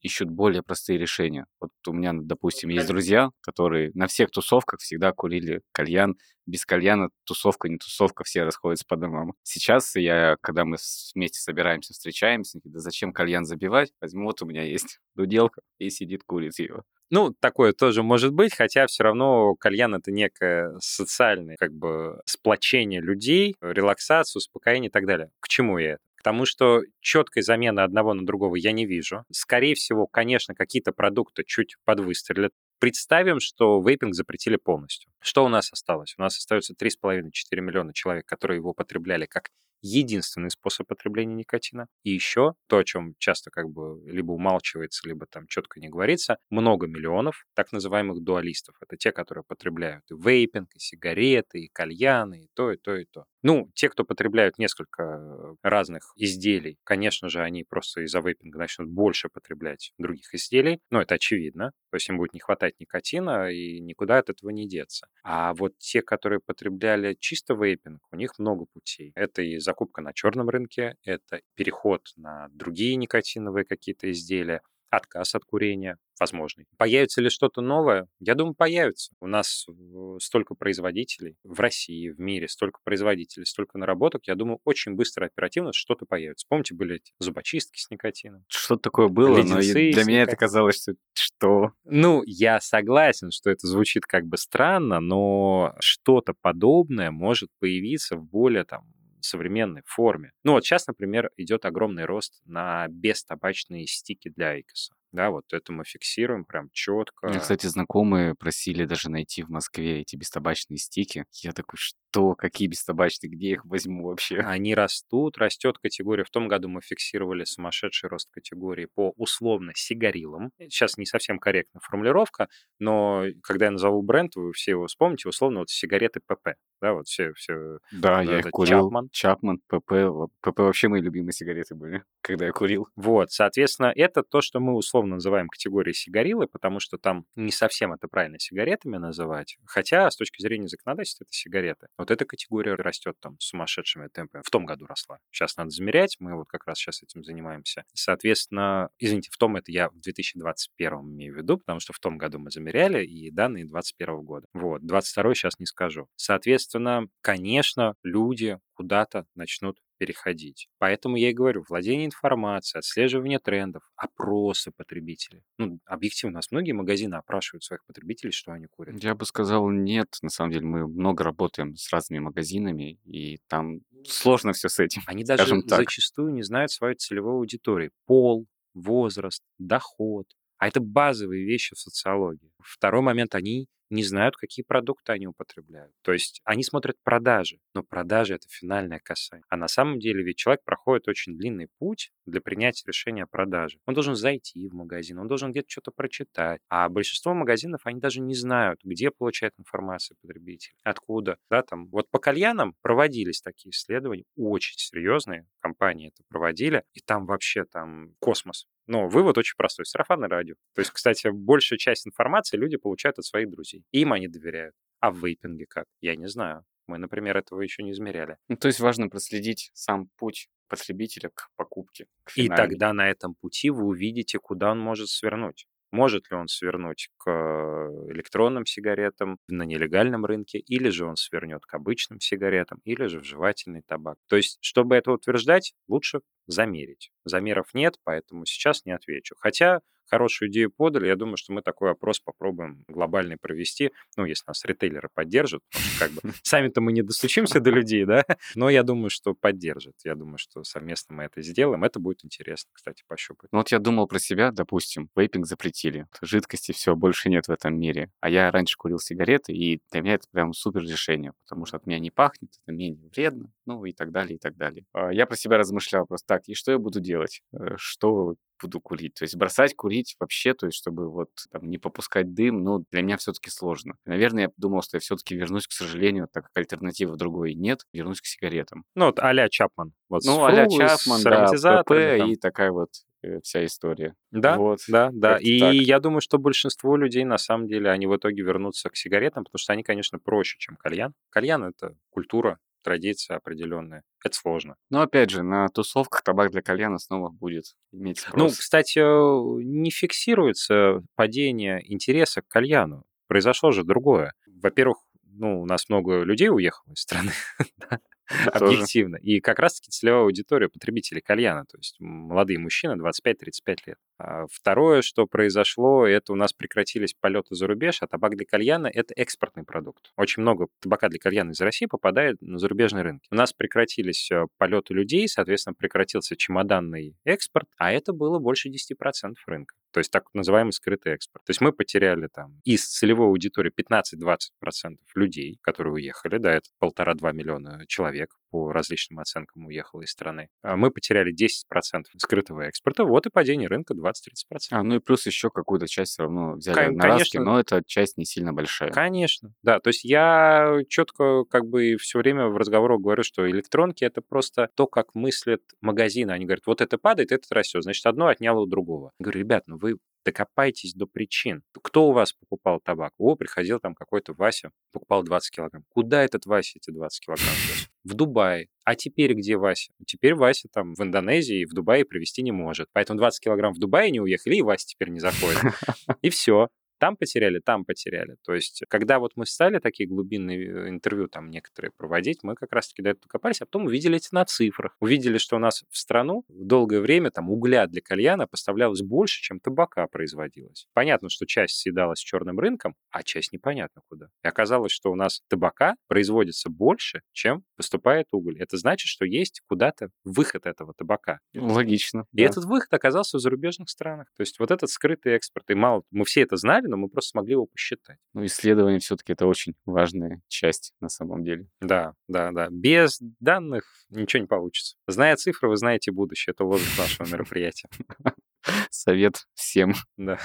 ищут более простые решения. Вот у меня, допустим, есть друзья, которые на всех тусовках всегда курили кальян. Без кальяна тусовка, не тусовка, все расходятся по домам. Сейчас я, когда мы вместе собираемся, встречаемся, да зачем кальян забивать? Возьму, вот у меня есть дуделка, и сидит, курит его. Ну, такое тоже может быть, хотя все равно кальян — это некое социальное как бы сплочение людей, релаксация, успокоение и так далее. К чему я это? Потому что четкой замены одного на другого я не вижу. Скорее всего, конечно, какие-то продукты чуть подвыстрелят. Представим, что вейпинг запретили полностью. Что у нас осталось? У нас остается три с половиной - четыре миллиона человек, которые его потребляли как единственный способ потребления никотина. И еще то, о чем часто как бы либо умалчивается, либо там четко не говорится, много миллионов так называемых дуалистов. Это те, которые потребляют и вейпинг, и сигареты, и кальяны, и то, и то, и то. Ну, те, кто потребляют несколько разных изделий, конечно же, они просто из-за вейпинга начнут больше потреблять других изделий. Но это очевидно. То есть им будет не хватать никотина, и никуда от этого не деться. А вот те, которые потребляли чисто вейпинг, у них много путей. Это и закупка на черном рынке, это переход на другие никотиновые какие-то изделия, отказ от курения возможный. Появится ли что-то новое? Я думаю, появится. У нас столько производителей в России, в мире, столько производителей, столько наработок. Я думаю, очень быстро, оперативно что-то появится. Помните, были эти зубочистки с никотином? Что-то такое было, но для меня это казалось, что... что... Ну, я согласен, что это звучит как бы странно, но что-то подобное может появиться в более там современной форме. Ну вот сейчас, например, идет огромный рост на бестабачные стики для айкоса. Да, вот это мы фиксируем прям четко. Меня, кстати, знакомые просили даже найти в Москве эти бестабачные стики. Я такой, что что, какие бестабачные, где их возьму вообще? Они растут, растет категория. В том году мы фиксировали сумасшедший рост категории по условно сигарилам. Сейчас не совсем корректная формулировка, но когда я назову бренд, вы все его вспомните, условно, вот сигареты ПП. Да, вот все, все. Да, да я их курил. Chapman, Chapman, ПП. ПП вообще мои любимые сигареты были, когда я курил. Вот, соответственно, это то, что мы условно называем категорией сигарилы, потому что там не совсем это правильно сигаретами называть, хотя с точки зрения законодательства это сигареты. Вот эта категория растет там сумасшедшими темпами. В том году росла. Сейчас надо замерять, мы вот как раз сейчас этим занимаемся. Соответственно, извините, в том это я в две тысячи двадцать первом имею в виду, потому что в том году мы замеряли и данные двадцать первого года. Вот, двадцать второй сейчас не скажу. Соответственно, конечно, люди куда-то начнут переходить. Поэтому я и говорю, владение информацией, отслеживание трендов, опросы потребителей. Ну, объективно, у нас многие магазины опрашивают своих потребителей, что они курят. Я бы сказал, нет. На самом деле, мы много работаем с разными магазинами, и там сложно все с этим, они даже так. Зачастую не знают своей целевой аудитории. Пол, возраст, доход. А это базовые вещи в социологии. Второй момент, они не знают, какие продукты они употребляют. То есть они смотрят продажи, но продажи — это финальное касание. А на самом деле ведь человек проходит очень длинный путь для принятия решения о продаже. Он должен зайти в магазин, он должен где-то что-то прочитать. А большинство магазинов, они даже не знают, где получает информацию потребитель, откуда. Да, там. Вот по кальянам проводились такие исследования, очень серьезные компании это проводили, и там вообще там космос. Но вывод очень простой. Сарафанное радио. То есть, кстати, большая часть информации люди получают от своих друзей. Им они доверяют. А в вейпинге как? Я не знаю. Мы, например, этого еще не измеряли. Ну, то есть важно проследить сам путь потребителя к покупке. К финальной. И тогда на этом пути вы увидите, куда он может свернуть. Может ли он свернуть к электронным сигаретам на нелегальном рынке, или же он свернет к обычным сигаретам, или же в жевательный табак. То есть, чтобы это утверждать, лучше замерить. Замеров нет, поэтому сейчас не отвечу. Хотя хорошую идею подали, я думаю, что мы такой опрос попробуем глобальный провести, ну, если нас ритейлеры поддержат, как бы сами-то мы не достучимся до людей, да, но я думаю, что поддержат, я думаю, что совместно мы это сделаем, это будет интересно, кстати, пощупать. Ну, вот я думал про себя, допустим, вейпинг запретили, жидкости все больше нет в этом мире, а я раньше курил сигареты, и для меня это прям супер решение, потому что от меня не пахнет, это менее вредно, ну, и так далее, и так далее. Я про себя размышлял просто так, и что я буду делать, что буду курить, то есть бросать курить вообще, то есть чтобы вот там не попускать дым, ну, для меня все-таки сложно. Наверное, я думал, что я все-таки вернусь, к сожалению, так как альтернативы другой нет, вернусь к сигаретам. Ну, вот а-ля Chapman. Вот ну, фру, а-ля Chapman, да, ПП и такая вот вся история. Да, вот, да, да. И так. Я думаю, что большинство людей, на самом деле, они в итоге вернутся к сигаретам, потому что они, конечно, проще, чем кальян. Кальян — это культура, традиция определенная. Это сложно. Но, опять же, на тусовках табак для кальяна снова будет иметь спрос. Ну, кстати, не фиксируется падение интереса к кальяну. Произошло же другое. Во-первых, ну, у нас много людей уехало из страны. Объективно. И как раз-таки целевая аудитория потребителей кальяна, то есть молодые мужчины двадцать пять - тридцать пять лет. А второе, что произошло, это у нас прекратились полеты за рубеж, а табак для кальяна — это экспортный продукт. Очень много табака для кальяна из России попадает на зарубежные рынки. У нас прекратились полеты людей, соответственно, прекратился чемоданный экспорт, а это было больше десять процентов рынка. То есть так называемый скрытый экспорт. То есть мы потеряли там из целевой аудитории пятнадцать - двадцать процентов людей, которые уехали, да, это полтора-два миллиона человек по различным оценкам уехало из страны. Мы потеряли десять процентов скрытого экспорта, вот и падение рынка двадцать - тридцать процентов. А, ну и плюс еще какую-то часть все равно взяли Кон- на разки, но эта часть не сильно большая. Конечно, да, то есть я четко как бы все время в разговорах говорю, что электронки — это просто то, как мыслят магазины. Они говорят, вот это падает, это растет, значит, одно отняло у другого. Я говорю, ребят, ну вы докопайтесь до причин. Кто у вас покупал табак? О, приходил там какой-то Вася, покупал двадцать килограмм. Куда этот Вася эти двадцать килограмм? В Дубае. А теперь где Вася? Теперь Вася там в Индонезии и в Дубае привезти не может. Поэтому двадцать килограмм в Дубае не уехали, и Вася теперь не заходит. И все. Там потеряли, там потеряли. То есть, когда вот мы стали такие глубинные интервью там некоторые проводить, мы как раз-таки до этого докопались, а потом увидели это на цифрах. Увидели, что у нас в страну в долгое время там угля для кальяна поставлялось больше, чем табака производилось. Понятно, что часть съедалась черным рынком, а часть непонятно куда. И оказалось, что у нас табака производится больше, чем поступает уголь. Это значит, что есть куда-то выход этого табака. Логично. И да. Этот выход оказался в зарубежных странах. То есть, вот этот скрытый экспорт. И мало, мы все это знали, знали, но мы просто смогли его посчитать. Ну, исследование все-таки это очень важная часть на самом деле. Да, да, да. Без данных ничего не получится. Зная цифры, вы знаете будущее. Это лозунг нашего мероприятия. Совет всем. Да.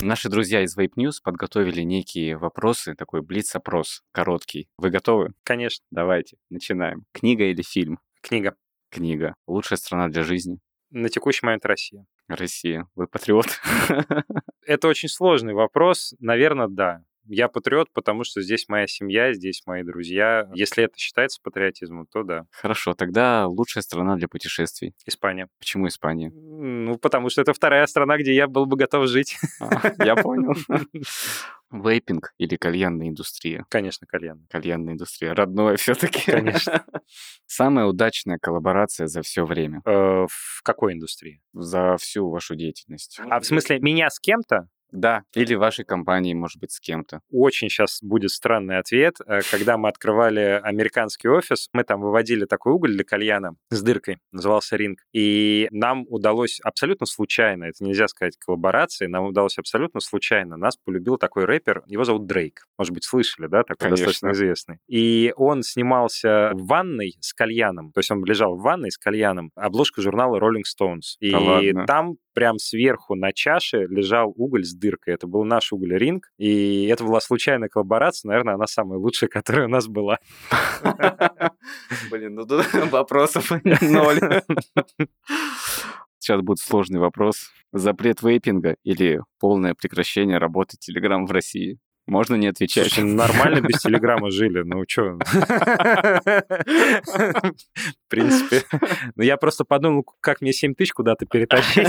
Наши друзья из Vape News подготовили некие вопросы, такой блиц-опрос короткий. Вы готовы? Конечно. Давайте, начинаем. Книга или фильм? Книга. Книга. Лучшая страна для жизни? На текущий момент Россия. Россия. Вы патриот? Это очень сложный вопрос. Наверное, да. Я патриот, потому что здесь моя семья, здесь мои друзья. Если это считается патриотизмом, то да. Хорошо, тогда лучшая страна для путешествий? Испания. Почему Испания? Ну, потому что это вторая страна, где я был бы готов жить. А, я понял. Вейпинг или кальянная индустрия? Конечно, кальянная. Кальянная индустрия. Родное все-таки. Конечно. Самая удачная коллаборация за все время? Э, в какой индустрии? За всю вашу деятельность. А в смысле меня с кем-то? Да, или вашей компании, может быть, с кем-то. Очень сейчас будет странный ответ. Когда мы открывали американский офис, мы там выводили такой уголь для кальяна с дыркой, назывался ринг. И нам удалось абсолютно случайно, это нельзя сказать коллаборацией, нам удалось абсолютно случайно. Нас полюбил такой рэпер, его зовут Дрейк. Может быть, слышали, да? Такой Конечно. Достаточно известный. И он снимался в ванной с кальяном. То есть он лежал в ванной с кальяном. Обложка журнала Rolling Stones. И да там прям сверху на чаше лежал уголь с дыркой. Это был наш угольринг, и это была случайная коллаборация, наверное, она самая лучшая, которая у нас была. Блин, ну тут вопросов ноль. Сейчас будет сложный вопрос. Запрет вейпинга или полное прекращение работы Telegram в России? Можно не отвечать. Слушай, нормально без Телеграма жили, ну что? В принципе. Ну, я просто подумал, как мне семь тысяч куда-то перетащить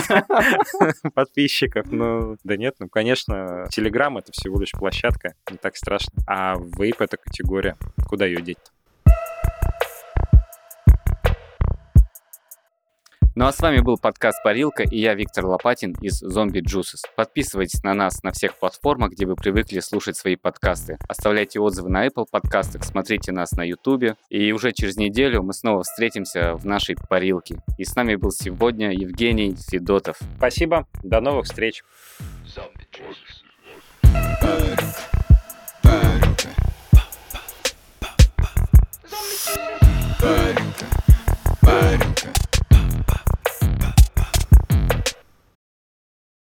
подписчиков. Ну, да нет, ну, конечно, Телеграм — это всего лишь площадка, не так страшно. А вейп — это категория. Куда ее деть-то? Ну а с вами был подкаст «Парилка» и я, Виктор Лопатин из Zombie Juices. Подписывайтесь на нас на всех платформах, где вы привыкли слушать свои подкасты. Оставляйте отзывы на Apple подкастах, смотрите нас на YouTube. И уже через неделю мы снова встретимся в нашей «Парилке». И с нами был сегодня Евгений Федотов. Спасибо, до новых встреч. Zombie Juices.